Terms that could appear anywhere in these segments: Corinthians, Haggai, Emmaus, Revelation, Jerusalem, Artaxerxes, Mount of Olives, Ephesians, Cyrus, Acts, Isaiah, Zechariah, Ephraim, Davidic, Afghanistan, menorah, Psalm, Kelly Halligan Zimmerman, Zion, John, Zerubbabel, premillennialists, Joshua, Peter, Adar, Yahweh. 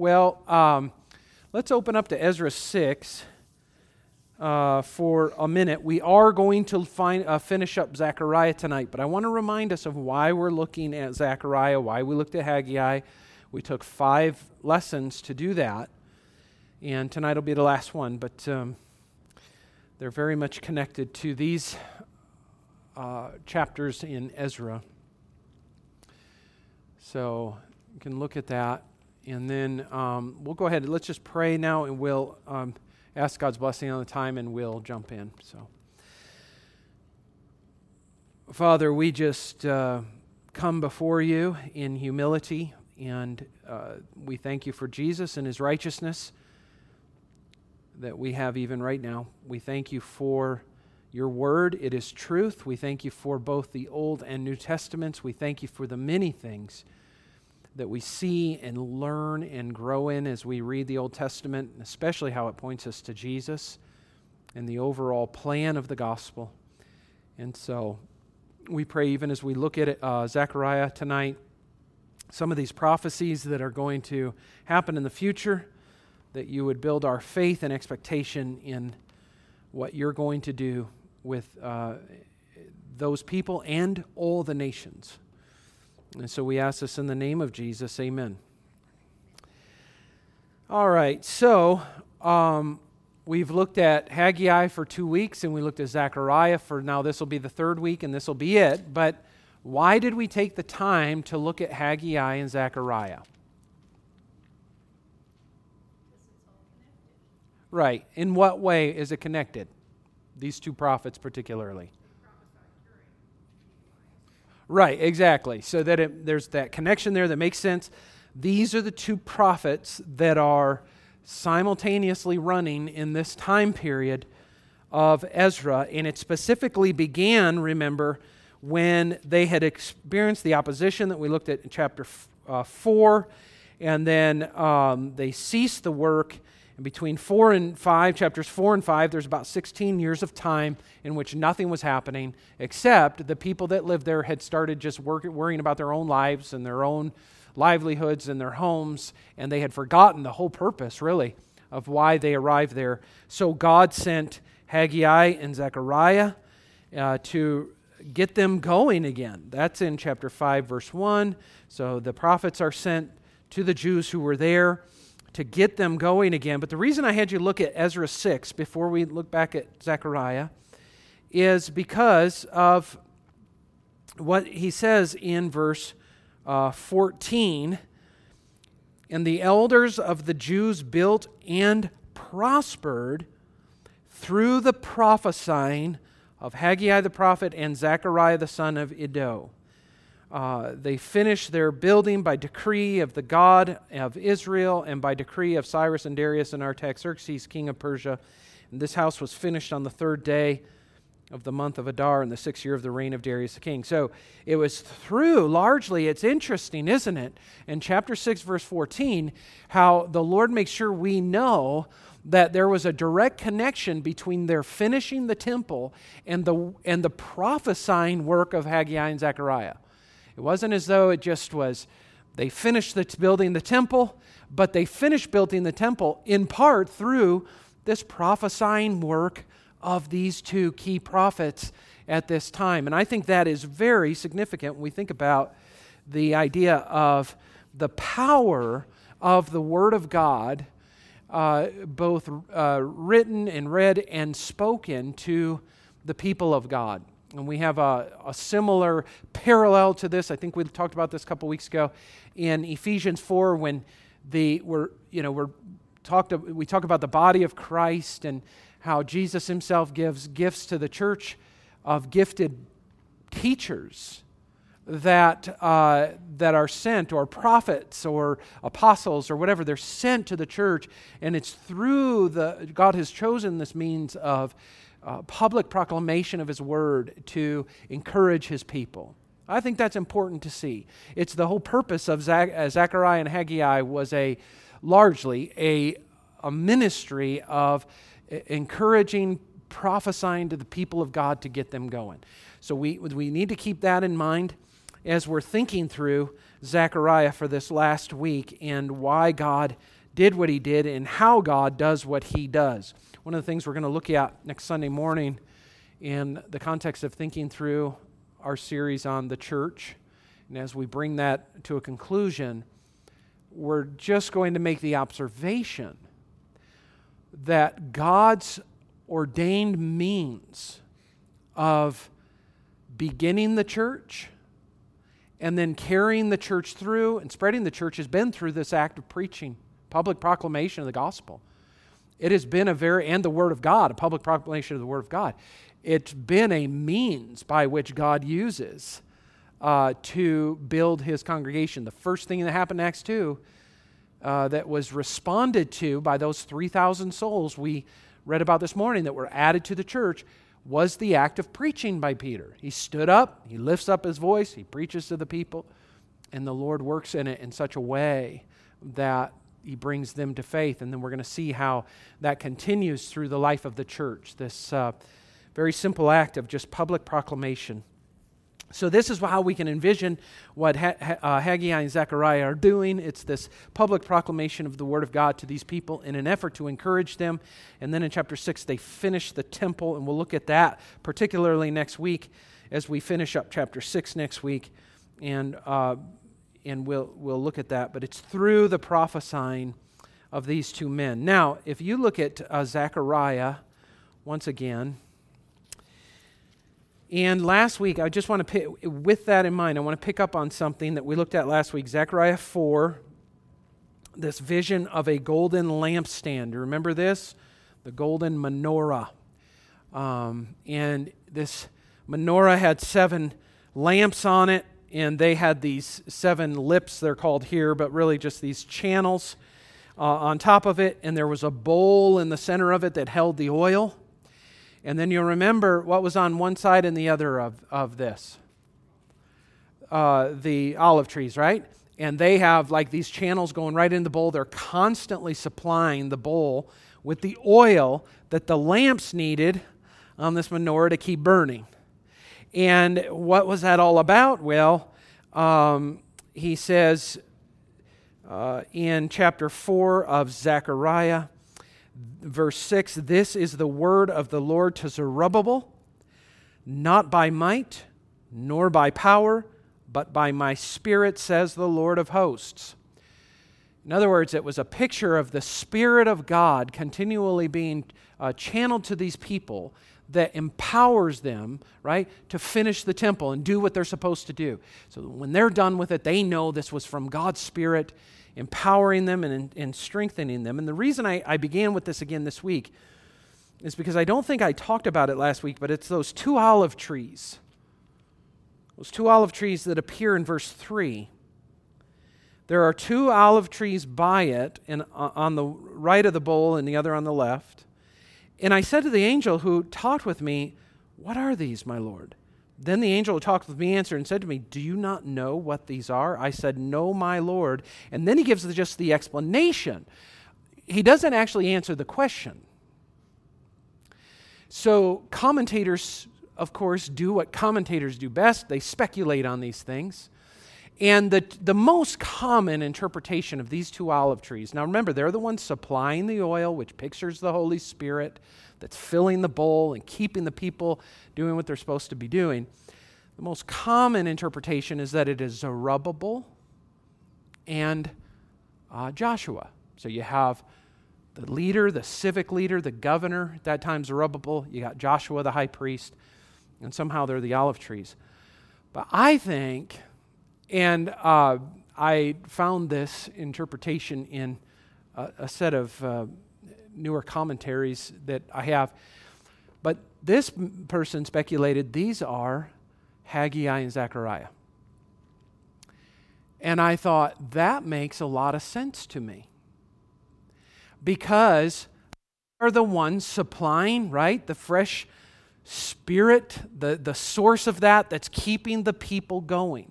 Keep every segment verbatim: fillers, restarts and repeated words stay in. Well, um, let's open up to Ezra six uh, for a minute. We are going to find, uh, finish up Zechariah tonight, but I want to remind us of why we're looking at Zechariah, why we looked at Haggai. We took five lessons to do that, and tonight will be the last one, but um, they're very much connected to these uh, chapters in Ezra. So you can look at that. And then um, we'll go ahead and let's just pray now, and we'll um, ask God's blessing on the time, and we'll jump in. So, Father, we just uh, come before you in humility, and uh, we thank you for Jesus and his righteousness that we have even right now. We thank you for your word. It is truth. We thank you for both the Old and New Testaments. We thank you for the many things that we see and learn and grow in as we read the Old Testament, especially how it points us to Jesus and the overall plan of the gospel. And so we pray, even as we look at it, uh, Zechariah tonight, some of these prophecies that are going to happen in the future, that you would build our faith and expectation in what you're going to do with uh, those people and all the nations. And so we ask this in the name of Jesus, amen. All right, so um, we've looked at Haggai for two weeks, and we looked at Zechariah for now. This will be the third week, and this will be it. But why did we take the time to look at Haggai and Zechariah? Right. In what way is it connected? These two prophets particularly. Right, exactly. So that it, there's that connection there that makes sense. These are the two prophets that are simultaneously running in this time period of Ezra, and it specifically began, remember, when they had experienced the opposition that we looked at in chapter uh, four, and then um, they ceased the work. And between four and five, chapters four and five, there's about sixteen years of time in which nothing was happening, except the people that lived there had started just work, worrying about their own lives and their own livelihoods and their homes, and they had forgotten the whole purpose, really, of why they arrived there. So God sent Haggai and Zechariah uh, to get them going again. That's in chapter five, verse one. So the prophets are sent to the Jews who were there to get them going again. But the reason I had you look at Ezra six before we look back at Zechariah is because of what he says in verse uh, fourteen. And the elders of the Jews built and prospered through the prophesying of Haggai the prophet and Zechariah the son of Iddo. Uh, they finished their building by decree of the God of Israel and by decree of Cyrus and Darius and Artaxerxes, king of Persia. And this house was finished on the third day of the month of Adar in the sixth year of the reign of Darius the king. So it was through, largely, it's interesting, isn't it? In chapter six, verse fourteen, how the Lord makes sure we know that there was a direct connection between their finishing the temple and the, and the prophesying work of Haggai and Zechariah. It wasn't as though it just was, they finished the t- building the temple, but they finished building the temple in part through this prophesying work of these two key prophets at this time. And I think that is very significant when we think about the idea of the power of the Word of God, uh, both uh, written and read and spoken to the people of God. And we have a, a similar parallel to this. I think we talked about this a couple weeks ago in Ephesians four, when the we're you know we're talked we talk about the body of Christ and how Jesus Himself gives gifts to the church of gifted teachers that uh, that are sent, or prophets or apostles or whatever. They're sent to the church, and it's through the God has chosen this means of Uh, public proclamation of His Word to encourage His people. I think that's important to see. It's the whole purpose of Zach, uh, Zechariah and Haggai was a largely a, a ministry of encouraging, prophesying to the people of God to get them going. So we we need to keep that in mind as we're thinking through Zechariah for this last week and why God did what he did and how God does what he does. One of the things we're going to look at next Sunday morning in the context of thinking through our series on the church, and as we bring that to a conclusion, we're just going to make the observation that God's ordained means of beginning the church and then carrying the church through and spreading the church has been through this act of preaching, public proclamation of the gospel. It has been a very, and the Word of God, a public proclamation of the Word of God. It's been a means by which God uses uh, to build His congregation. The first thing that happened in Acts two uh, that was responded to by those three thousand souls we read about this morning that were added to the church was the act of preaching by Peter. He stood up, he lifts up his voice, he preaches to the people, and the Lord works in it in such a way that He brings them to faith. And then we're going to see how that continues through the life of the church, this uh, very simple act of just public proclamation. So this is how we can envision what ha- uh, Haggai and Zechariah are doing. It's this public proclamation of the Word of God to these people in an effort to encourage them. And then in chapter six, they finish the temple, and we'll look at that particularly next week as we finish up chapter six next week. And uh, And we'll we'll look at that, but it's through the prophesying of these two men. Now, if you look at uh, Zechariah once again, and last week, I just want to pick, with that in mind, I want to pick up on something that we looked at last week, Zechariah four, this vision of a golden lampstand. You remember this? The golden menorah. Um, and this menorah had seven lamps on it. And they had these seven lips, they're called here, but really just these channels uh, on top of it. And there was a bowl in the center of it that held the oil. And then you'll remember what was on one side and the other of, of this. Uh, the olive trees, right? And they have like these channels going right in the bowl. They're constantly supplying the bowl with the oil that the lamps needed on this menorah to keep burning. And what was that all about? Well, um, he says uh, in chapter four of Zechariah, verse six, "This is the word of the Lord to Zerubbabel, not by might, nor by power, but by my spirit, says the Lord of hosts." In other words, it was a picture of the Spirit of God continually being uh, channeled to these people that empowers them, right, to finish the temple and do what they're supposed to do. So when they're done with it, they know this was from God's Spirit empowering them and, and strengthening them. And the reason I, I began with this again this week is because I don't think I talked about it last week, but it's those two olive trees. Those two olive trees that appear in verse three. There are two olive trees by it, and on the right of the bowl and the other on the left. And I said to the angel who talked with me, "What are these, my Lord?" Then the angel who talked with me answered and said to me, "Do you not know what these are?" I said, "No, my Lord." And then he gives just the explanation. He doesn't actually answer the question. So commentators, of course, do what commentators do best. They speculate on these things. And the, the most common interpretation of these two olive trees, now remember, they're the ones supplying the oil, which pictures the Holy Spirit that's filling the bowl and keeping the people doing what they're supposed to be doing. The most common interpretation is that it is Zerubbabel and uh, Joshua. So you have the leader, the civic leader, the governor, at that time Zerubbabel, you got Joshua the high priest, and somehow they're the olive trees. But I think... And uh, I found this interpretation in a, a set of uh, newer commentaries that I have. But this person speculated these are Haggai and Zechariah. And I thought, that makes a lot of sense to me. Because they are the ones supplying, right, the fresh spirit, the, the source of that that's keeping the people going.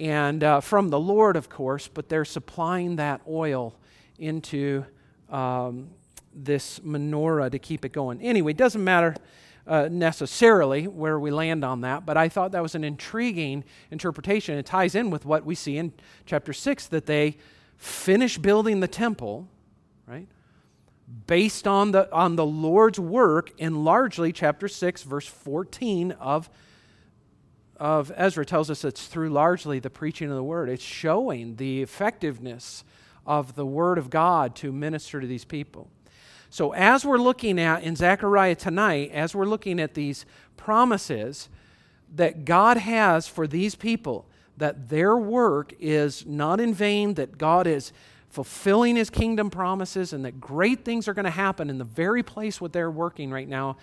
And uh, from the Lord, of course, but they're supplying that oil into um, this menorah to keep it going. Anyway, it doesn't matter. uh, necessarily where we land on that, but I thought that was an intriguing interpretation. It ties in with what we see in chapter six, that they finish building the temple, right, based on the on the Lord's work in largely chapter six, verse fourteen of of Ezra tells us it's through largely the preaching of the word. It's showing the effectiveness of the word of God to minister to these people. So as we're looking at in Zechariah tonight, as we're looking at these promises that God has for these people, that their work is not in vain, that God is fulfilling his kingdom promises, and that great things are going to happen in the very place where they're working right now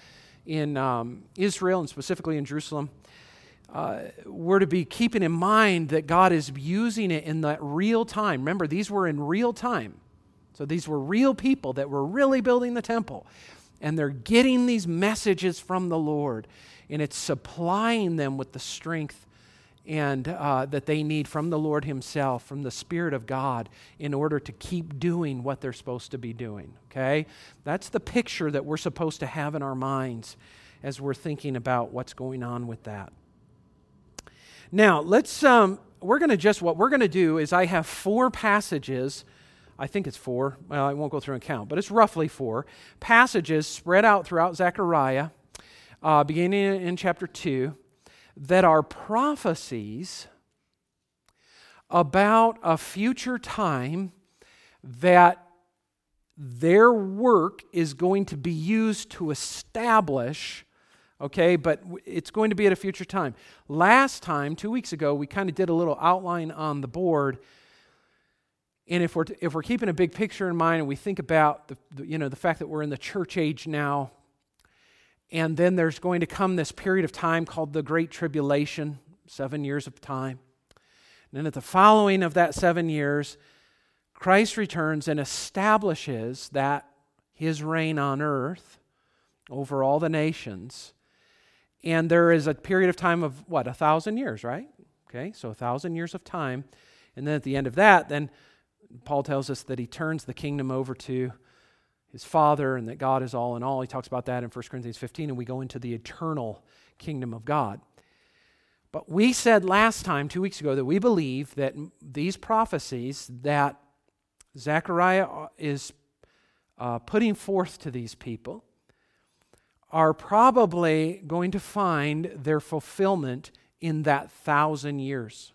in um, Israel and specifically in Jerusalem. Uh, we're to be keeping in mind that God is using it in that real time. Remember, these were in real time. So these were real people that were really building the temple. And they're getting these messages from the Lord. And it's supplying them with the strength and uh, that they need from the Lord himself, from the Spirit of God, in order to keep doing what they're supposed to be doing. Okay? That's the picture that we're supposed to have in our minds as we're thinking about what's going on with that. Now, let's, um, we're going to just, what we're going to do is I have four passages, I think it's four, well, I won't go through and count, but it's roughly four passages spread out throughout Zechariah, uh, beginning in chapter two, that are prophecies about a future time that their work is going to be used to establish. Okay, but it's going to be at a future time. Last time, two weeks ago, we kind of did a little outline on the board. And if we're if we're keeping a big picture in mind, and we think about the, the you know the fact that we're in the church age now, and then there's going to come this period of time called the Great Tribulation, seven years of time. And then at the following of that seven years, Christ returns and establishes that his reign on earth over all the nations. And there is a period of time of, what, a thousand years, right? Okay, so a thousand years of time. And then at the end of that, then Paul tells us that he turns the kingdom over to his Father and that God is all in all. He talks about that in First Corinthians fifteen, and we go into the eternal kingdom of God. But we said last time, two weeks ago, that we believe that these prophecies that Zechariah is uh, putting forth to these people are probably going to find their fulfillment in that thousand years.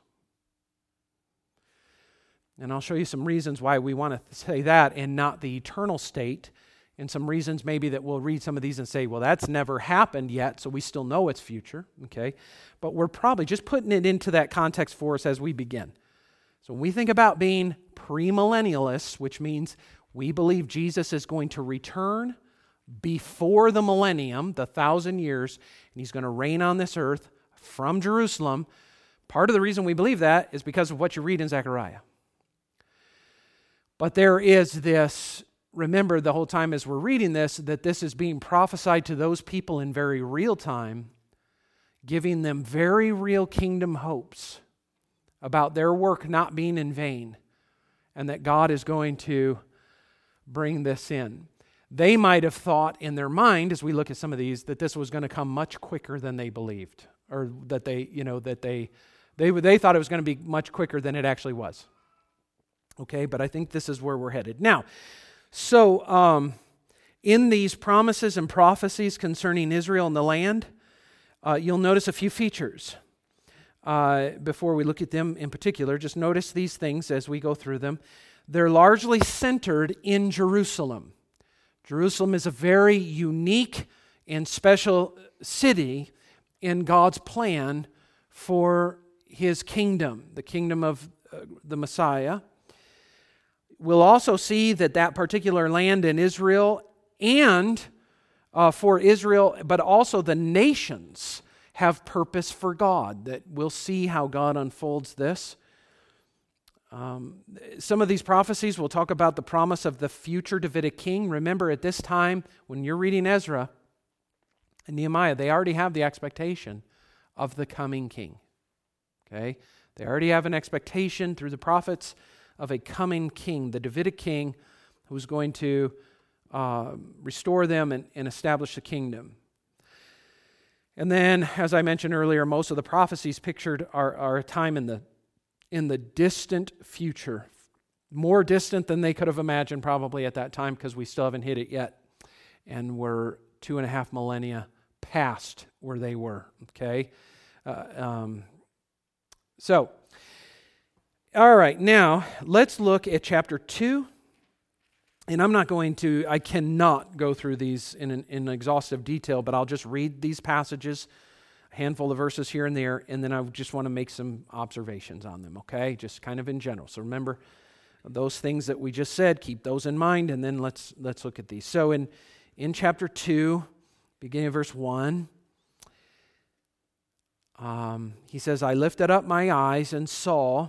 And I'll show you some reasons why we want to say that and not the eternal state, and some reasons maybe that we'll read some of these and say, well, that's never happened yet, so we still know it's future, okay? But we're probably just putting it into that context for us as we begin. So when we think about being premillennialists, which means we believe Jesus is going to return before the millennium, the thousand years, and he's going to reign on this earth from Jerusalem. Part of the reason we believe that is because of what you read in Zechariah. But there is this, remember the whole time as we're reading this, that this is being prophesied to those people in very real time, giving them very real kingdom hopes about their work not being in vain, and that God is going to bring this in. They might have thought in their mind, as we look at some of these, that this was going to come much quicker than they believed, or that they, you know, that they, they they thought it was going to be much quicker than it actually was. Okay, but I think this is where we're headed now. So, um, in these promises and prophecies concerning Israel and the land, uh, you'll notice a few features. Uh, before we look at them in particular, just notice these things as we go through them. They're largely centered in Jerusalem. Jerusalem is a very unique and special city in God's plan for his kingdom, the kingdom of the Messiah. We'll also see that that particular land in Israel and uh, for Israel, but also the nations have purpose for God, that we'll see how God unfolds this. Um, some of these prophecies will talk about the promise of the future Davidic king. Remember, at this time, when you're reading Ezra and Nehemiah, they already have the expectation of the coming king. Okay? They already have an expectation through the prophets of a coming king, the Davidic king, who's going to uh, restore them and, and establish the kingdom. And then, as I mentioned earlier, most of the prophecies pictured are, are a time in the in the distant future, more distant than they could have imagined probably at that time, because we still haven't hit it yet, and we're two and a half millennia past where they were. Okay, uh, um, so all right, now let's look at chapter two. And I'm not going to, I cannot go through these in, an, in exhaustive detail, but I'll just read these passages, a handful of verses here and there, and then I just want to make some observations on them, okay? Just kind of in general. So remember those things that we just said, keep those in mind, and then let's let's look at these. So in, in chapter two, beginning of verse one, um, he says, I lifted up my eyes and saw,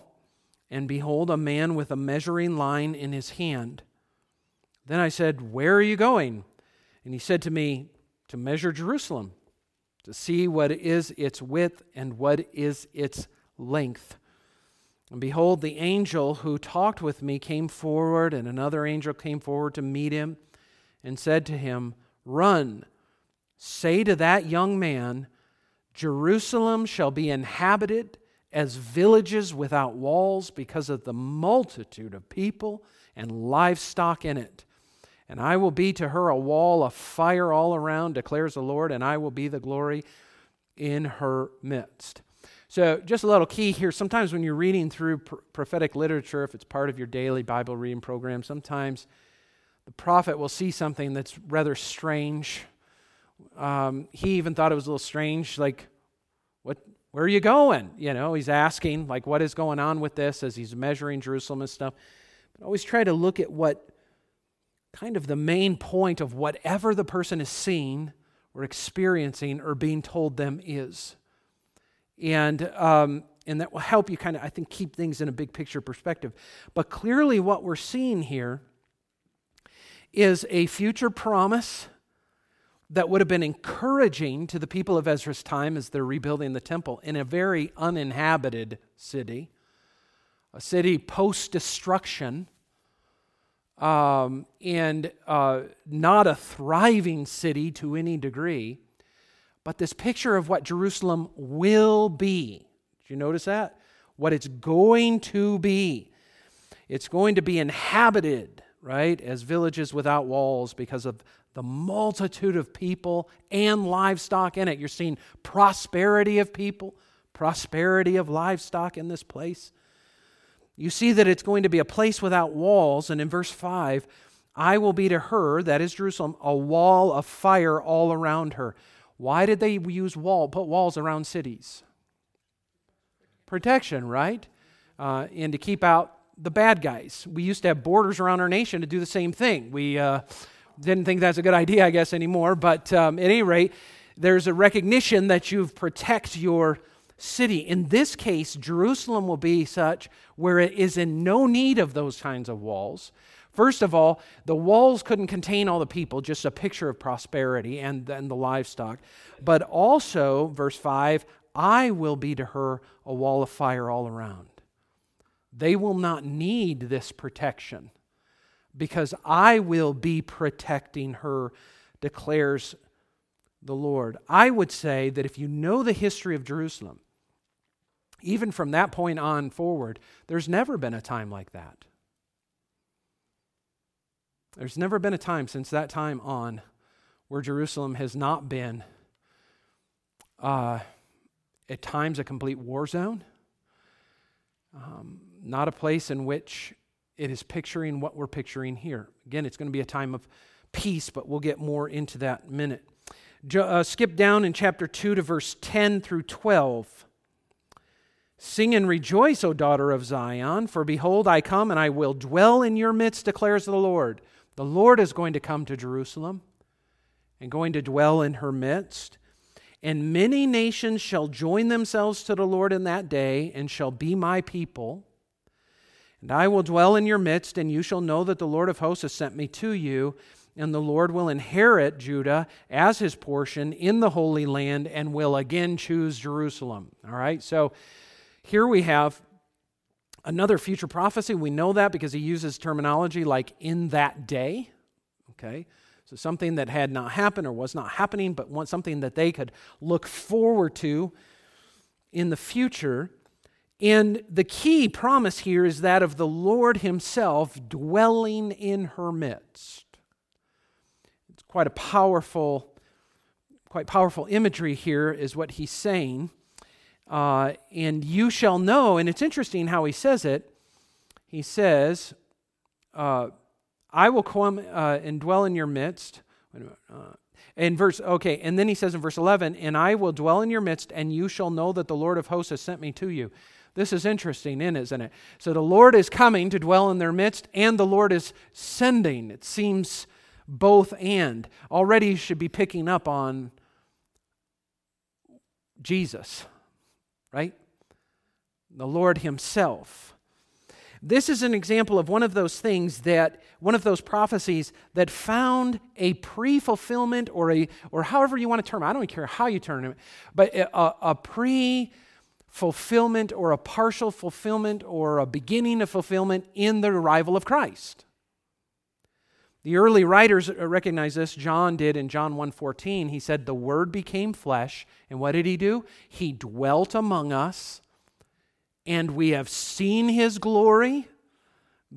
and behold, a man with a measuring line in his hand. Then I said, where are you going? And he said to me, to measure Jerusalem, to see what is its width and what is its length. And behold, the angel who talked with me came forward, and another angel came forward to meet him and said to him, run, say to that young man, Jerusalem shall be inhabited as villages without walls because of the multitude of people and livestock in it. And I will be to her a wall of fire all around, declares the Lord, and I will be the glory in her midst. So just a little key here. Sometimes when you're reading through pr- prophetic literature, if it's part of your daily Bible reading program, sometimes the prophet will see something that's rather strange. Um, he even thought it was a little strange, like, what? Where are you going? You know, he's asking, like, what is going on with this as he's measuring Jerusalem and stuff. But always try to look at what kind of the main point of whatever the person is seeing or experiencing or being told them is. And um, and that will help you kind of, I think, keep things in a big picture perspective. But clearly what we're seeing here is a future promise that would have been encouraging to the people of Ezra's time as they're rebuilding the temple in a very uninhabited city, a city post-destruction, um, and uh, not a thriving city to any degree, but this picture of what Jerusalem will be. Did you notice that? What it's going to be. It's going to be inhabited, right, as villages without walls because of the multitude of people and livestock in it. You're seeing prosperity of people, prosperity of livestock in this place. You see that it's going to be a place without walls, and in verse five, I will be to her, that is Jerusalem, a wall of fire all around her. Why did they use wall, put walls around cities? Protection, right? Uh, and to keep out the bad guys. We used to have borders around our nation to do the same thing. We uh, didn't think that's a good idea, I guess, anymore, but um, at any rate, there's a recognition that you protect your city. In this case, Jerusalem will be such where it is in no need of those kinds of walls. First of all, the walls couldn't contain all the people, just a picture of prosperity and, and the livestock. But also, verse five, I will be to her a wall of fire all around. They will not need this protection because I will be protecting her, declares the Lord. I would say that if you know the history of Jerusalem, even from that point on forward, there's never been a time like that. There's never been a time since that time on where Jerusalem has not been uh, at times a complete war zone, um, not a place in which it is picturing what we're picturing here. Again, it's going to be a time of peace, but we'll get more into that in a minute. Jo- uh, skip down in chapter two to verse ten through twelve. Sing and rejoice, O daughter of Zion, for behold, I come and I will dwell in your midst, declares the Lord. The Lord is going to come to Jerusalem and going to dwell in her midst. And many nations shall join themselves to the Lord in that day and shall be my people. And I will dwell in your midst, and you shall know that the Lord of hosts has sent me to you. And the Lord will inherit Judah as his portion in the Holy Land and will again choose Jerusalem. All right, so here we have another future prophecy. We know that because he uses terminology like in that day. Okay, So something that had not happened or was not happening, but something that they could look forward to in the future. And the key promise here is that of the Lord himself dwelling in her midst. It's quite a powerful, quite powerful imagery here is what he's saying. Uh, and you shall know, and it's interesting how he says it. He says, uh, I will come uh, and dwell in your midst. Wait a minute, uh, in verse, okay, and then he says in verse eleven, and I will dwell in your midst, and you shall know that the Lord of hosts has sent me to you. This is interesting, isn't it? So the Lord is coming to dwell in their midst, and the Lord is sending. It seems both and. Already you should be picking up on Jesus, right? The Lord himself. This is an example of one of those things that, one of those prophecies that found a pre-fulfillment or a, or however you want to term it, I don't care how you term it, but a, a pre-fulfillment or a partial fulfillment or a beginning of fulfillment in the arrival of Christ. The early writers recognize this. John did in John one fourteen. He said, the Word became flesh. And what did he do? He dwelt among us, and we have seen his glory,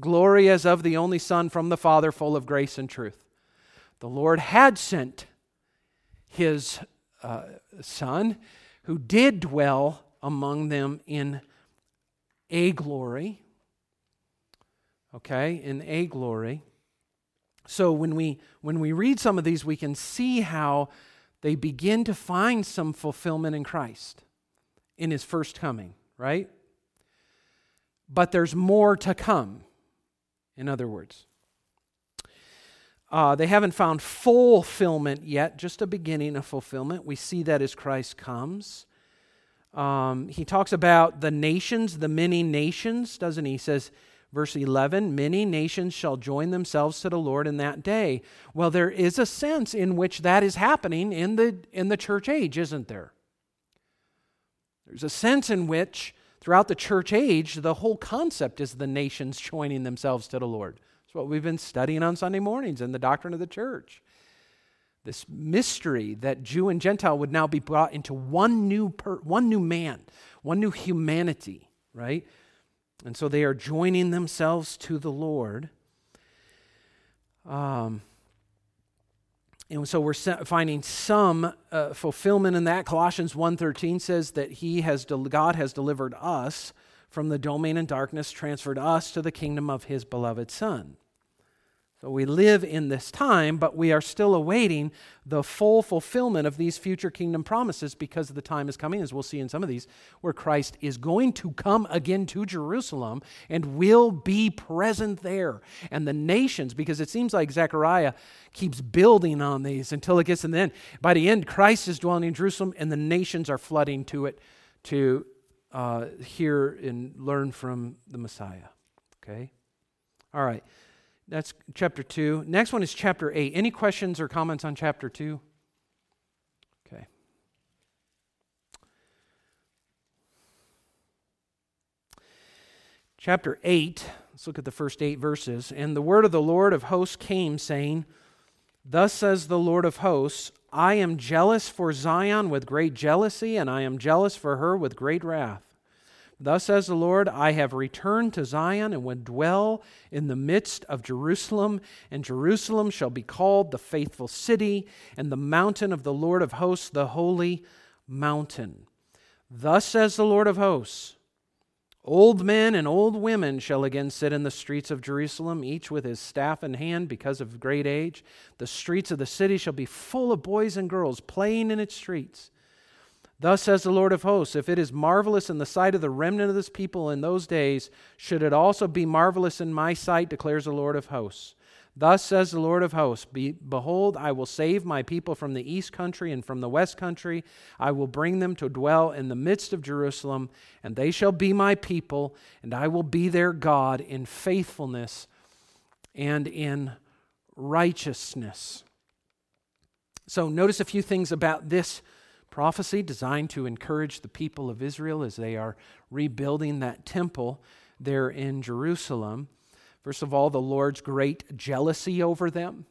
glory as of the only Son from the Father, full of grace and truth. The Lord had sent his uh, Son, who did dwell among them in a glory. Okay, in a glory. So when we when we read some of these, we can see how they begin to find some fulfillment in Christ, in his first coming, right? But there's more to come, in other words. Uh, they haven't found fulfillment yet, just a beginning of fulfillment. We see that as Christ comes. Um, he talks about the nations, the many nations, doesn't he? He says, verse eleven, many nations shall join themselves to the Lord in that day. Well, there is a sense in which that is happening in the in the church age, isn't there? There's a sense in which throughout the church age, the whole concept is the nations joining themselves to the Lord. It's what we've been studying on Sunday mornings in the doctrine of the church. This mystery that Jew and Gentile would now be brought into one new per, one new man, one new humanity, right? And so they are joining themselves to the Lord. Um, and so we're finding some uh, fulfillment in that. Colossians one thirteen says that He has del- God has delivered us from the domain of darkness, transferred us to the kingdom of His beloved Son. So we live in this time, but we are still awaiting the full fulfillment of these future kingdom promises because the time is coming, as we'll see in some of these, where Christ is going to come again to Jerusalem and will be present there. And the nations, because it seems like Zechariah keeps building on these until it gets to the end. By the end, Christ is dwelling in Jerusalem and the nations are flooding to it to uh, hear and learn from the Messiah. Okay? All right. That's chapter two. Next one is chapter eight. Any questions or comments on chapter two? Okay. Chapter eight, let's look at the first eight verses. And the word of the Lord of hosts came, saying, Thus says the Lord of hosts, I am jealous for Zion with great jealousy, and I am jealous for her with great wrath. Thus says the Lord, I have returned to Zion and would dwell in the midst of Jerusalem, and Jerusalem shall be called the faithful city, and the mountain of the Lord of hosts, the holy mountain. Thus says the Lord of hosts, old men and old women shall again sit in the streets of Jerusalem, each with his staff in hand because of great age. The streets of the city shall be full of boys and girls playing in its streets. Thus says the Lord of hosts, if it is marvelous in the sight of the remnant of this people in those days, should it also be marvelous in my sight, declares the Lord of hosts. Thus says the Lord of hosts, Be, behold, I will save my people from the east country and from the west country. I will bring them to dwell in the midst of Jerusalem, and they shall be my people, and I will be their God in faithfulness and in righteousness. So notice a few things about this prophecy designed to encourage the people of Israel as they are rebuilding that temple there in Jerusalem. First of all, the Lord's great jealousy over them.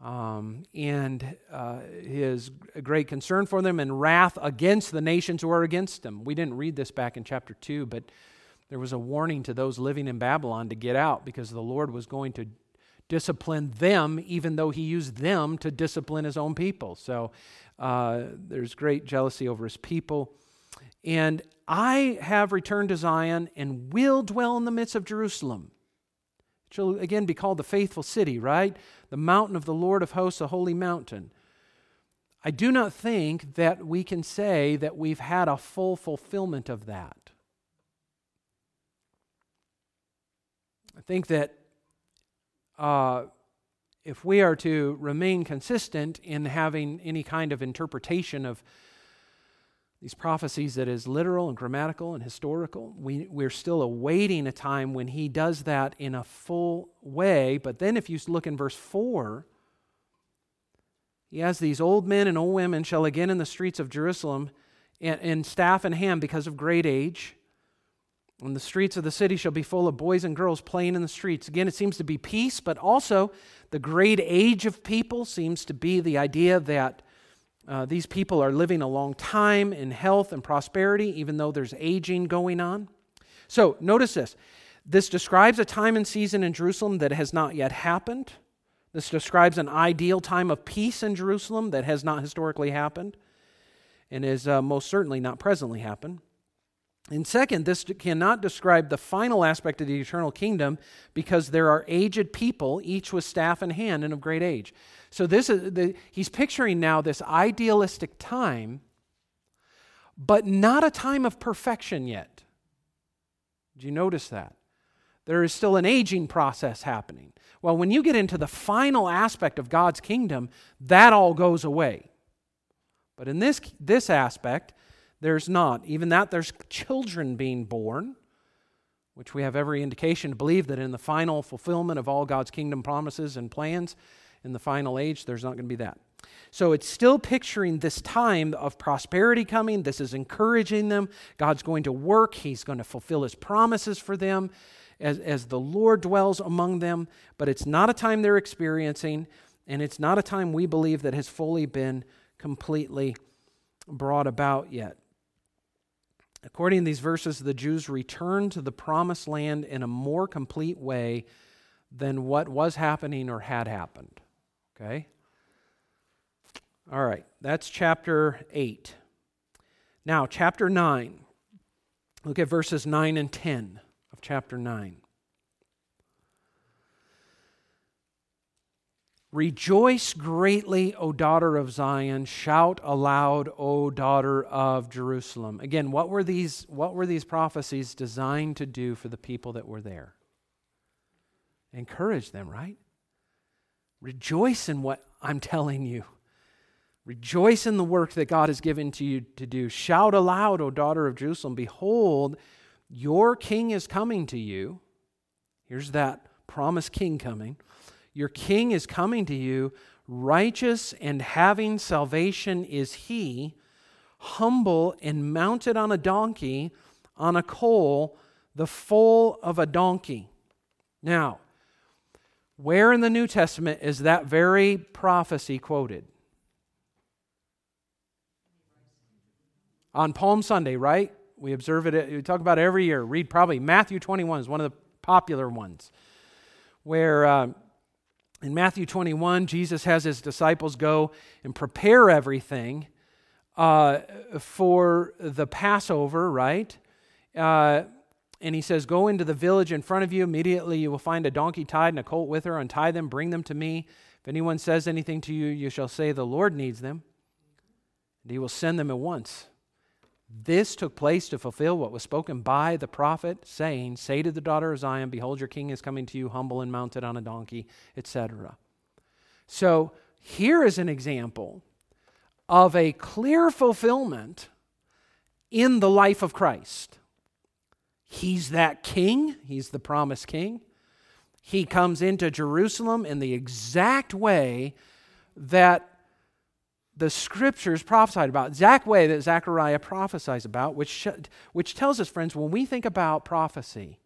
Um, and uh, his great concern for them and wrath against the nations who are against them. We didn't read this back in chapter two, but there was a warning to those living in Babylon to get out because the Lord was going to discipline them, even though he used them to discipline his own people. So uh, there's great jealousy over his people. And I have returned to Zion and will dwell in the midst of Jerusalem. It shall again be called the faithful city, right? The mountain of the Lord of hosts, the holy mountain. I do not think that we can say that we've had a full fulfillment of that. I think that uh, if we are to remain consistent in having any kind of interpretation of these prophecies that is literal and grammatical and historical, we, we're still awaiting a time when he does that in a full way. But then if you look in verse four, he has these old men and old women shall again in the streets of Jerusalem and, and staff in hand because of great age. And the streets of the city shall be full of boys and girls playing in the streets. Again, it seems to be peace, but also the great age of people seems to be the idea that Uh, these people are living a long time in health and prosperity, even though there's aging going on. So notice this. This describes a time and season in Jerusalem that has not yet happened. This describes an ideal time of peace in Jerusalem that has not historically happened and is uh, most certainly not presently happened. And second, this cannot describe the final aspect of the eternal kingdom because there are aged people, each with staff in hand and of great age. So this is the, he's picturing now this idealistic time, but not a time of perfection yet. Do you notice that? There is still an aging process happening. Well, when you get into the final aspect of God's kingdom, that all goes away. But in this, this aspect, there's not. Even that, there's children being born, which we have every indication to believe that in the final fulfillment of all God's kingdom promises and plans, in the final age, there's not going to be that. So it's still picturing this time of prosperity coming. This is encouraging them. God's going to work. He's going to fulfill His promises for them as, as the Lord dwells among them. But it's not a time they're experiencing, and it's not a time we believe that has fully been completely brought about yet. According to these verses, the Jews returned to the promised land in a more complete way than what was happening or had happened. Okay? All right, that's chapter eight. Now, chapter nine. Look at verses nine and ten of chapter nine. Rejoice greatly, O daughter of Zion. Shout aloud, O daughter of Jerusalem. Again, what were these, what were these prophecies designed to do for the people that were there? Encourage them, right? Rejoice in what I'm telling you. Rejoice in the work that God has given to you to do. Shout aloud, O daughter of Jerusalem. Behold, your king is coming to you. Here's that promised king coming. Your king is coming to you. Righteous and having salvation is he, humble and mounted on a donkey, on a colt, the foal of a donkey. Now, where in the New Testament is that very prophecy quoted? On Palm Sunday, right? We observe it, we talk about it every year. Read probably Matthew twenty-one is one of the popular ones. Where uh, in Matthew twenty-one, Jesus has his disciples go and prepare everything uh, for the Passover, right? Uh And he says, go into the village in front of you. Immediately you will find a donkey tied and a colt with her. Untie them, bring them to me. If anyone says anything to you, you shall say, the Lord needs them. And he will send them at once. This took place to fulfill what was spoken by the prophet, saying, say to the daughter of Zion, behold, your king is coming to you, humble and mounted on a donkey, et cetera. So here is an example of a clear fulfillment in the life of Christ. He's that king. He's the promised king. He comes into Jerusalem in the exact way that the Scriptures prophesied about, exact way that Zechariah prophesies about, which, which tells us, friends, when we think about prophecy,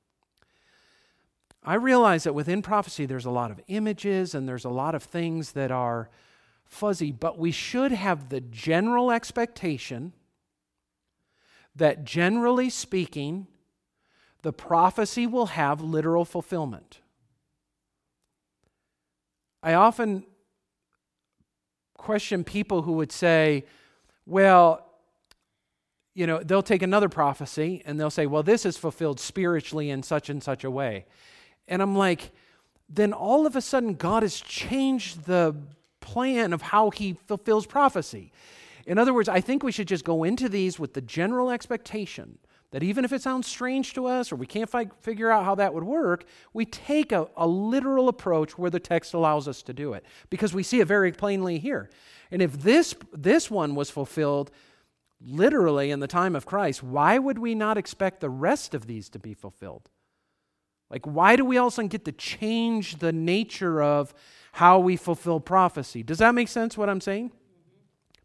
I realize that within prophecy there's a lot of images and there's a lot of things that are fuzzy, but we should have the general expectation that generally speaking, the prophecy will have literal fulfillment. I often question people who would say, well, you know, they'll take another prophecy and they'll say, well, this is fulfilled spiritually in such and such a way. And I'm like, then all of a sudden God has changed the plan of how he fulfills prophecy. In other words, I think we should just go into these with the general expectation that even if it sounds strange to us or we can't fi- figure out how that would work, we take a, a literal approach where the text allows us to do it, because we see it very plainly here. And if this this one was fulfilled literally in the time of Christ, why would we not expect the rest of these to be fulfilled? Like, why do we all of a sudden get to change the nature of how we fulfill prophecy? Does that make sense, what I'm saying?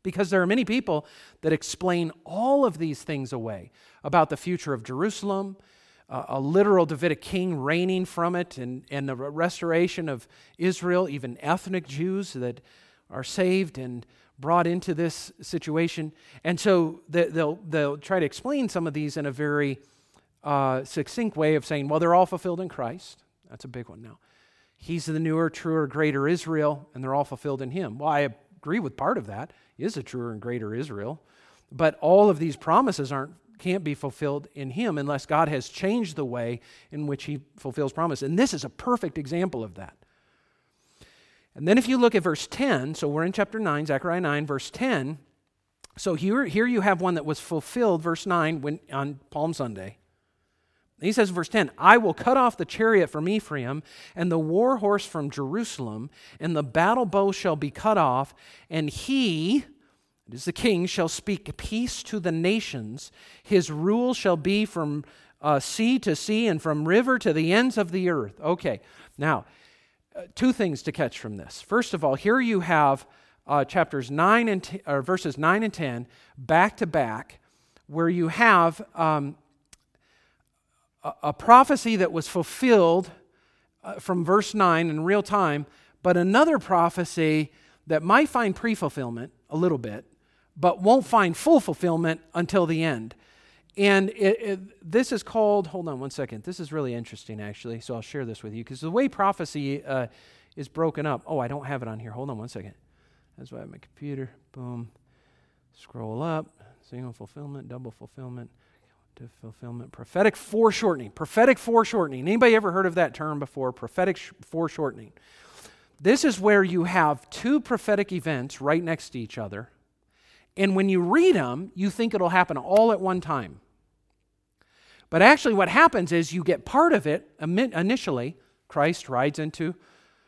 Because there are many people that explain all of these things away about the future of Jerusalem, uh, a literal Davidic king reigning from it, and, and the restoration of Israel, even ethnic Jews that are saved and brought into this situation. And so they'll, they'll try to explain some of these in a very uh, succinct way of saying, well, they're all fulfilled in Christ. That's a big one now. He's the newer, truer, greater Israel, and they're all fulfilled in him. Well, I agree with part of that. Is a truer and greater Israel, but all of these promises aren't can't be fulfilled in him unless God has changed the way in which he fulfills promise. And this is a perfect example of that. And then if you look at verse ten, so we're in chapter nine, Zechariah nine, verse ten. So here, here you have one that was fulfilled, verse nine, when on Palm Sunday. He says in verse ten, I will cut off the chariot from Ephraim and the war horse from Jerusalem, and the battle bow shall be cut off, and he, it is the king, shall speak peace to the nations. His rule shall be from uh, sea to sea and from river to the ends of the earth. Okay, now, uh, two things to catch from this. First of all, here you have uh, chapters nine and t- or verses nine and ten back to back, where you have Um, a prophecy that was fulfilled from verse nine in real time, but another prophecy that might find pre-fulfillment a little bit, but won't find full fulfillment until the end. And it, it, this is called, hold on one second, this is really interesting actually, so I'll share this with you, because the way prophecy uh, is broken up, oh, I don't have it on here, hold on one second. That's why I have my computer, boom, scroll up, single fulfillment, double fulfillment, to fulfillment, prophetic foreshortening, prophetic foreshortening. Anybody ever heard of that term before? Prophetic sh- foreshortening. This is where you have two prophetic events right next to each other, and when you read them, you think it'll happen all at one time. But actually what happens is you get part of it initially. Christ rides into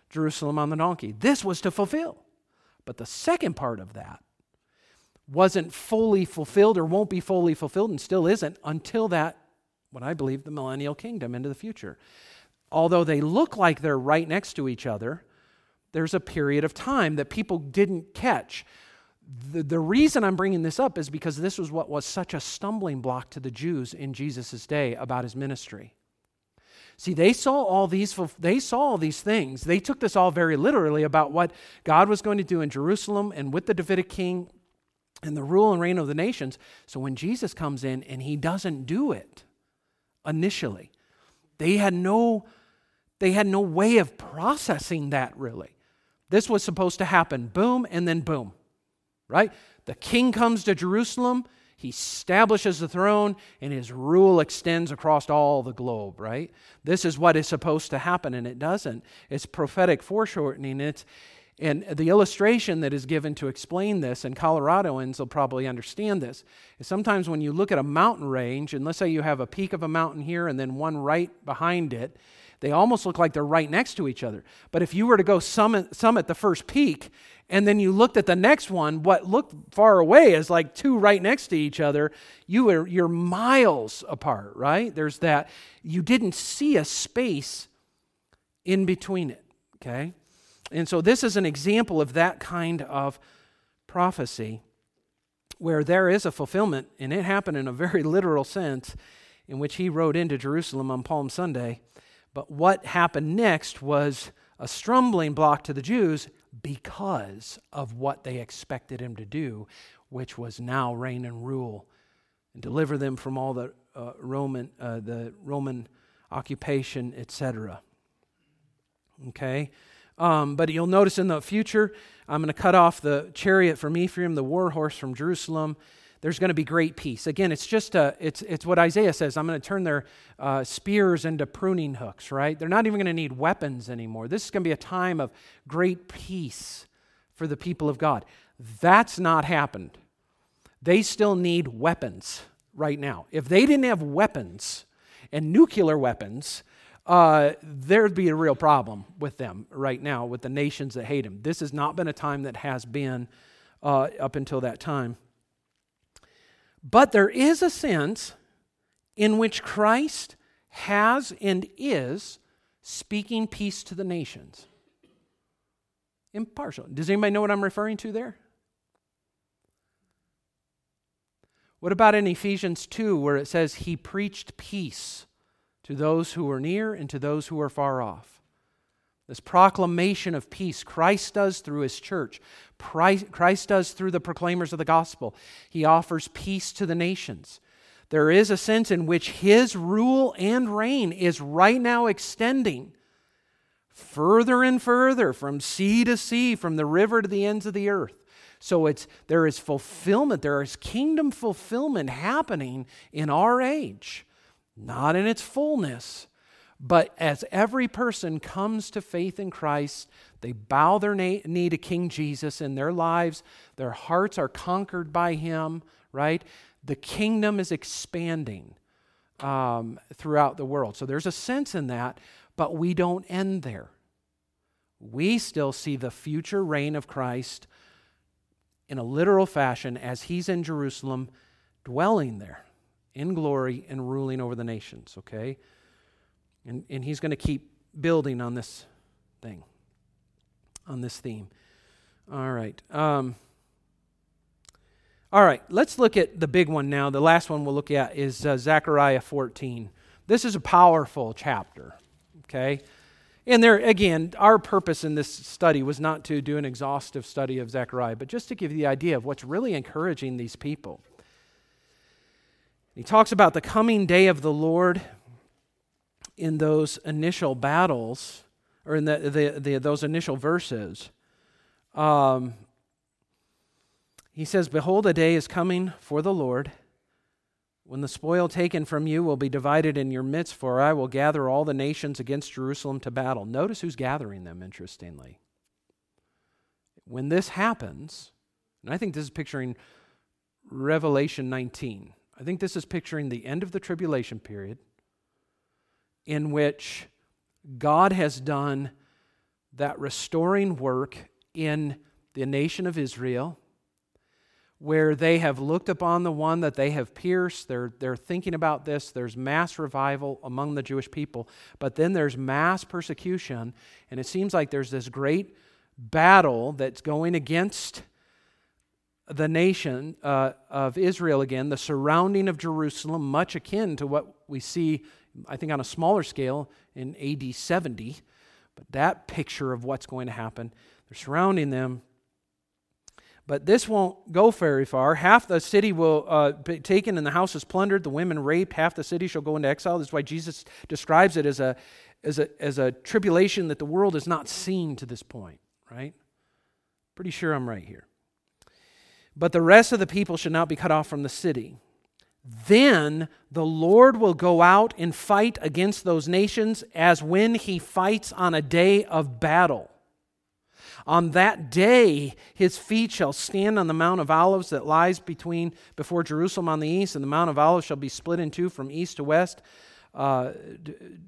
Jerusalem on the donkey. This was to fulfill. But the second part of that wasn't fully fulfilled or won't be fully fulfilled and still isn't until that, what I believe, the millennial kingdom into the future. Although they look like they're right next to each other, there's a period of time that people didn't catch. The, the reason I'm bringing this up is because this was what was such a stumbling block to the Jews in Jesus' day about his ministry. See, they saw all these they saw all these things. They took this all very literally about what God was going to do in Jerusalem and with the Davidic king, and the rule and reign of the nations. So when Jesus comes in and he doesn't do it initially, they had no, they had no way of processing that really. This was supposed to happen, boom, and then boom, right? The king comes to Jerusalem, he establishes the throne, and his rule extends across all the globe, right? This is what is supposed to happen, and it doesn't. It's prophetic foreshortening. It's And the illustration that is given to explain this, and Coloradoans will probably understand this, is sometimes when you look at a mountain range, and let's say you have a peak of a mountain here and then one right behind it, they almost look like they're right next to each other. But if you were to go summit, summit the first peak, and then you looked at the next one, what looked far away is like two right next to each other, you were, you're miles apart, right? There's that. You didn't see a space in between it, okay? And so this is an example of that kind of prophecy where there is a fulfillment, and it happened in a very literal sense in which he rode into Jerusalem on Palm Sunday, But what happened next was a stumbling block to the Jews because of what they expected him to do, which was now reign and rule and deliver them from all the uh, Roman uh, the Roman occupation, et cetera. Okay? Um, but you'll notice in the future, I'm going to cut off the chariot from Ephraim, the war horse from Jerusalem. There's going to be great peace. Again, it's just a, it's it's what Isaiah says. I'm going to turn their uh, spears into pruning hooks, right? They're not even going to need weapons anymore. This is going to be a time of great peace for the people of God. That's not happened. They still need weapons right now. If they didn't have weapons and nuclear weapons, Uh, there'd be a real problem with them right now, with the nations that hate him. This has not been a time that has been uh, up until that time. But there is a sense in which Christ has and is speaking peace to the nations. Impartial. Does anybody know what I'm referring to there? What about in Ephesians two, where it says he preached peace to those who are near and to those who are far off? This proclamation of peace Christ does through his church. Christ does through the proclaimers of the gospel. He offers peace to the nations. There is a sense in which his rule and reign is right now extending further and further from sea to sea, from the river to the ends of the earth. So it's there is fulfillment, there is kingdom fulfillment happening in our age. Not in its fullness, but as every person comes to faith in Christ, they bow their knee to King Jesus in their lives. Their hearts are conquered by him, right? The kingdom is expanding um, throughout the world. So there's a sense in that, but we don't end there. We still see the future reign of Christ in a literal fashion as he's in Jerusalem, dwelling there in glory and ruling over the nations, okay? And and he's going to keep building on this thing, on this theme. All right. Um, all right, let's look at the big one now. The last one we'll look at is uh, Zechariah fourteen. This is a powerful chapter, okay? And there, again, our purpose in this study was not to do an exhaustive study of Zechariah, but just to give you the idea of what's really encouraging these people. He talks about the coming day of the Lord in those initial battles, or in the, the, the those initial verses. Um, he says, "Behold, a day is coming for the Lord, when the spoil taken from you will be divided in your midst, for I will gather all the nations against Jerusalem to battle." Notice who's gathering them, interestingly. When this happens, and I think this is picturing Revelation nineteen, I think this is picturing the end of the tribulation period, in which God has done that restoring work in the nation of Israel, where they have looked upon the one that they have pierced. They're, they're thinking about this. There's mass revival among the Jewish people, but then there's mass persecution, and it seems like there's this great battle that's going against the nation uh, of Israel again, the surrounding of Jerusalem, much akin to what we see, I think, on a smaller scale in A D seventy. But that picture of what's going to happen, they're surrounding them. But this won't go very far. Half the city will uh, be taken and the houses plundered, the women raped, half the city shall go into exile. That's why Jesus describes it as a, as a, as a tribulation that the world has not seen to this point, right? Pretty sure I'm right here. But the rest of the people should not be cut off from the city. Then the Lord will go out and fight against those nations as when he fights on a day of battle. On that day, his feet shall stand on the Mount of Olives that lies between before Jerusalem on the east, and the Mount of Olives shall be split in two from east to west uh,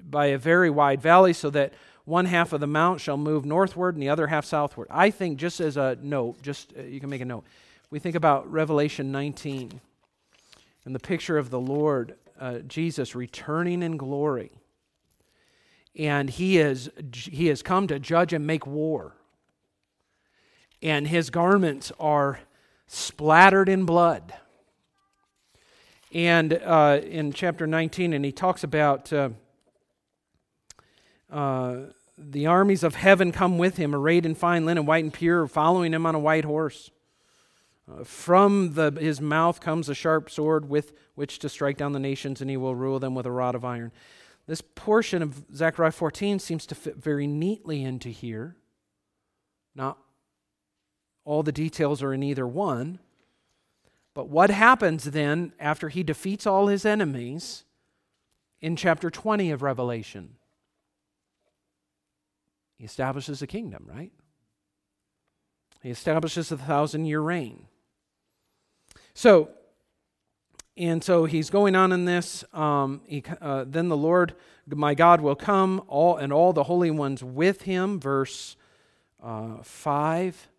by a very wide valley, so that one half of the mount shall move northward and the other half southward. I think, just as a note, just uh, you can make a note, we think about Revelation nineteen and the picture of the Lord uh, Jesus returning in glory. And he is he has come to judge and make war. And his garments are splattered in blood. And uh, in chapter nineteen, and he talks about uh, Uh, the armies of heaven come with him, arrayed in fine linen, white and pure, following him on a white horse. Uh, from the, his mouth comes a sharp sword with which to strike down the nations, and he will rule them with a rod of iron. This portion of Zechariah fourteen seems to fit very neatly into here. Not all the details are in either one. But what happens then after he defeats all his enemies in chapter twenty of Revelation? He establishes a kingdom, right? He establishes a thousand-year reign. So, and so he's going on in this. Um, he, uh, then the Lord, my God, will come, all and all the holy ones with him, verse uh, five.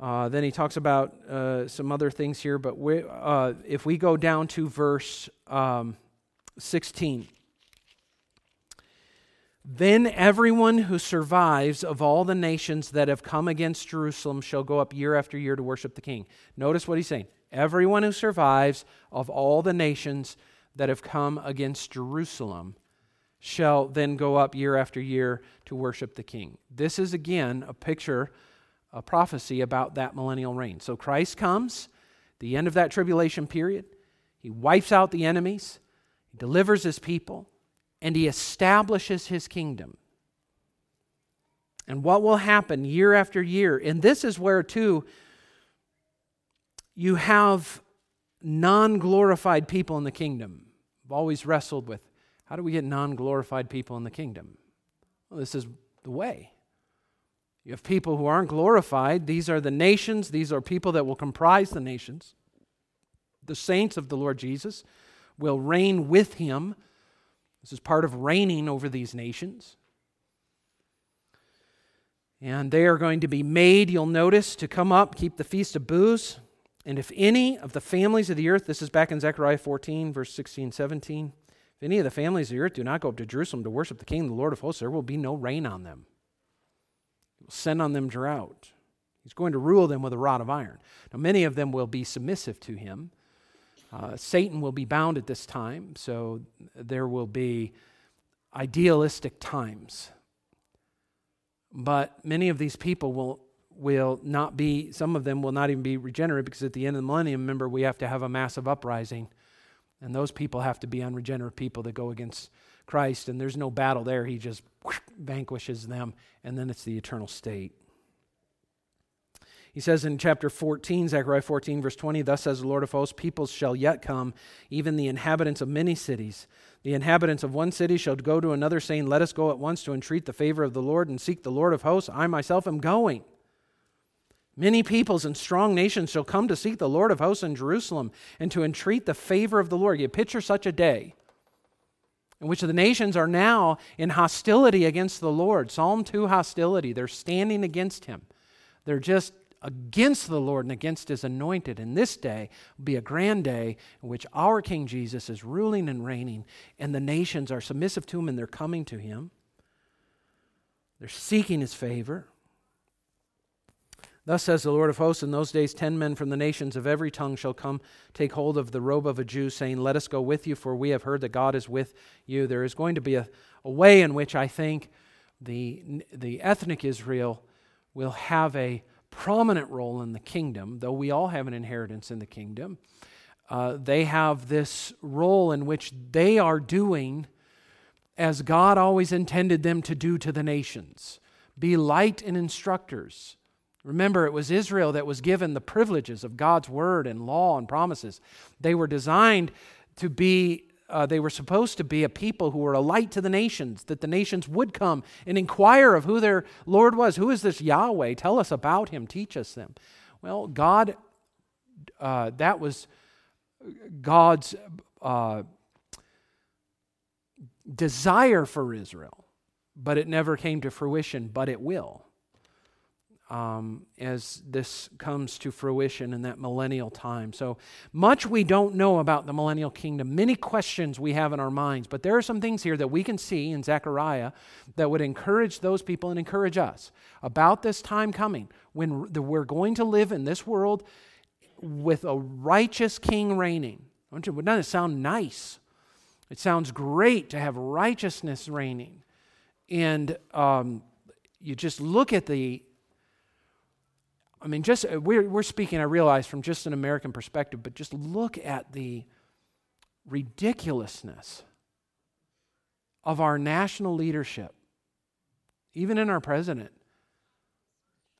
Uh, then he talks about uh, some other things here, but we, uh, if we go down to verse um, sixteen. Then everyone who survives of all the nations that have come against Jerusalem shall go up year after year to worship the king. Notice what he's saying. Everyone who survives of all the nations that have come against Jerusalem shall then go up year after year to worship the king. This is, again, a picture a prophecy about that millennial reign. So Christ comes, the end of that tribulation period, he wipes out the enemies, he delivers his people, and he establishes his kingdom. And what will happen year after year, and this is where too you have non-glorified people in the kingdom. I've always wrestled with, how do we get non-glorified people in the kingdom? Well, this is the way. You have people who aren't glorified. These are the nations. These are people that will comprise the nations. The saints of the Lord Jesus will reign with him. This is part of reigning over these nations. And they are going to be made, you'll notice, to come up, keep the Feast of Booths. And if any of the families of the earth, this is back in Zechariah fourteen, verse sixteen, seventeen. If any of the families of the earth do not go up to Jerusalem to worship the King, the Lord of hosts, there will be no rain on them. Send on them drought. He's going to rule them with a rod of iron. Now, many of them will be submissive to him. Uh, Satan will be bound at this time, so there will be idealistic times. But many of these people will will not be, some of them will not even be regenerate, because at the end of the millennium, remember, we have to have a massive uprising, and those people have to be unregenerate people that go against Christ, and there's no battle there. He just whoosh, vanquishes them, and then it's the eternal state. He says in chapter fourteen, Zechariah fourteen, verse twenty, thus says the Lord of hosts, peoples shall yet come, even the inhabitants of many cities. The inhabitants of one city shall go to another, saying, let us go at once to entreat the favor of the Lord and seek the Lord of hosts. I myself am going. Many peoples and strong nations shall come to seek the Lord of hosts in Jerusalem and to entreat the favor of the Lord. You picture such a day in which the nations are now in hostility against the Lord. Psalm two hostility. They're standing against him. They're just against the Lord and against his anointed. And this day will be a grand day in which our King Jesus is ruling and reigning, and the nations are submissive to him and they're coming to him. They're seeking his favor. Thus says the Lord of hosts, in those days ten men from the nations of every tongue shall come, take hold of the robe of a Jew, saying, let us go with you, for we have heard that God is with you. There is going to be a, a way in which I think the, the ethnic Israel will have a prominent role in the kingdom, though we all have an inheritance in the kingdom. Uh, they have this role in which they are doing as God always intended them to do to the nations. Be light and instructors. Remember, it was Israel that was given the privileges of God's word and law and promises. They were designed to be, uh, they were supposed to be a people who were a light to the nations, that the nations would come and inquire of who their Lord was. Who is this Yahweh? Tell us about him. Teach us them. Well, God, uh, that was God's uh, desire for Israel, but it never came to fruition, but it will. Um, as this comes to fruition in that millennial time. So much we don't know about the millennial kingdom. Many questions we have in our minds, but there are some things here that we can see in Zechariah that would encourage those people and encourage us about this time coming when we're going to live in this world with a righteous king reigning. Don't you, doesn't it sound nice? It sounds great to have righteousness reigning. And um, you just look at the, I mean, just we're, we're speaking, I realize, from just an American perspective, but just look at the ridiculousness of our national leadership, even in our president.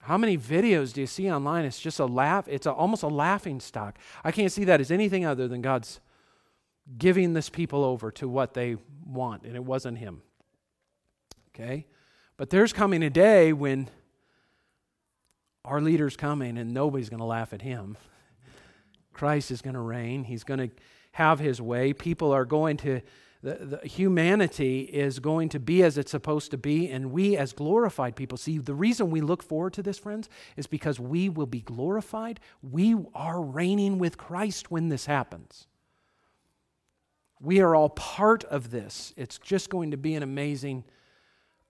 How many videos do you see online? It's just a laugh. It's a, almost a laughing stock. I can't see that as anything other than God's giving this people over to what they want, and it wasn't him. Okay? But there's coming a day when our leader's coming and nobody's going to laugh at him. Christ is going to reign. He's going to have his way. People are going to, the, the humanity is going to be as it's supposed to be, and we as glorified people. See, the reason we look forward to this, friends, is because we will be glorified. We are reigning with Christ when this happens. We are all part of this. It's just going to be an amazing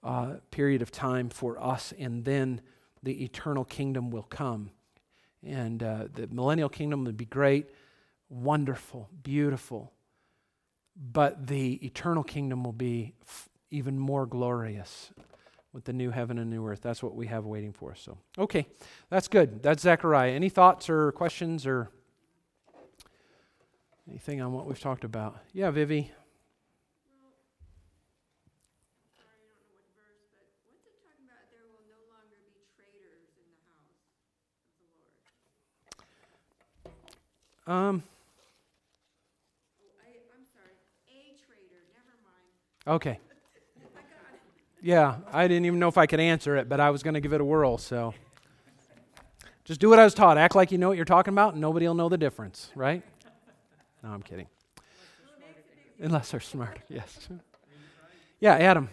uh, period of time for us, and then the eternal kingdom will come. And uh, the millennial kingdom would be great, wonderful, beautiful. But the eternal kingdom will be f- even more glorious with the new heaven and new earth. That's what we have waiting for us. So, okay, that's good. That's Zechariah. Any thoughts or questions or anything on what we've talked about? Yeah, Vivi. Um. I, I'm sorry, a traitor, never mind. Okay. I got it. Yeah, I didn't even know if I could answer it, but I was going to give it a whirl, so. Just do what I was taught. Act like you know what you're talking about, and nobody will know the difference, right? No, I'm kidding. Unless they're smart, yes. Yeah, Adam.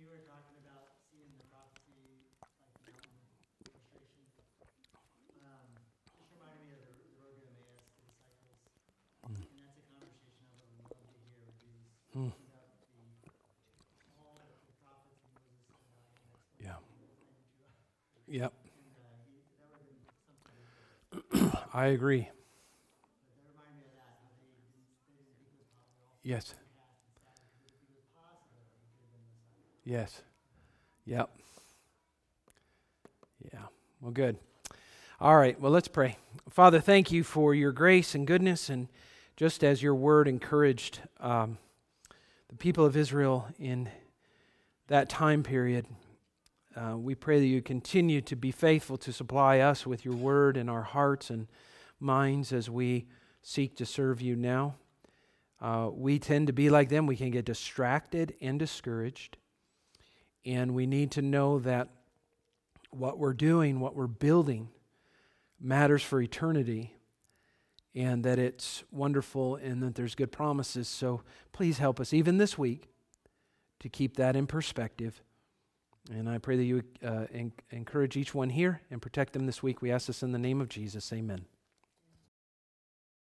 You were talking about seeing the prophecy, like the illustration. It reminded me of the road to Emmaus, the disciples. And that's a conversation I would love to hear with you. All the prophets and Moses and God. Yeah. Yep. I agree. Yes. Yes. Yep. Yeah. Well, good. All right. Well, let's pray. Father, thank you for your grace and goodness, and just as your word encouraged um, the people of Israel in that time period, uh, we pray that you continue to be faithful to supply us with your word in our hearts and minds as we seek to serve you now. Uh, we tend to be like them. We can get distracted and discouraged. And we need to know that what we're doing, what we're building, matters for eternity, and that it's wonderful and that there's good promises. So please help us, even this week, to keep that in perspective. And I pray that you uh, en- encourage each one here and protect them this week. We ask this in the name of Jesus. Amen.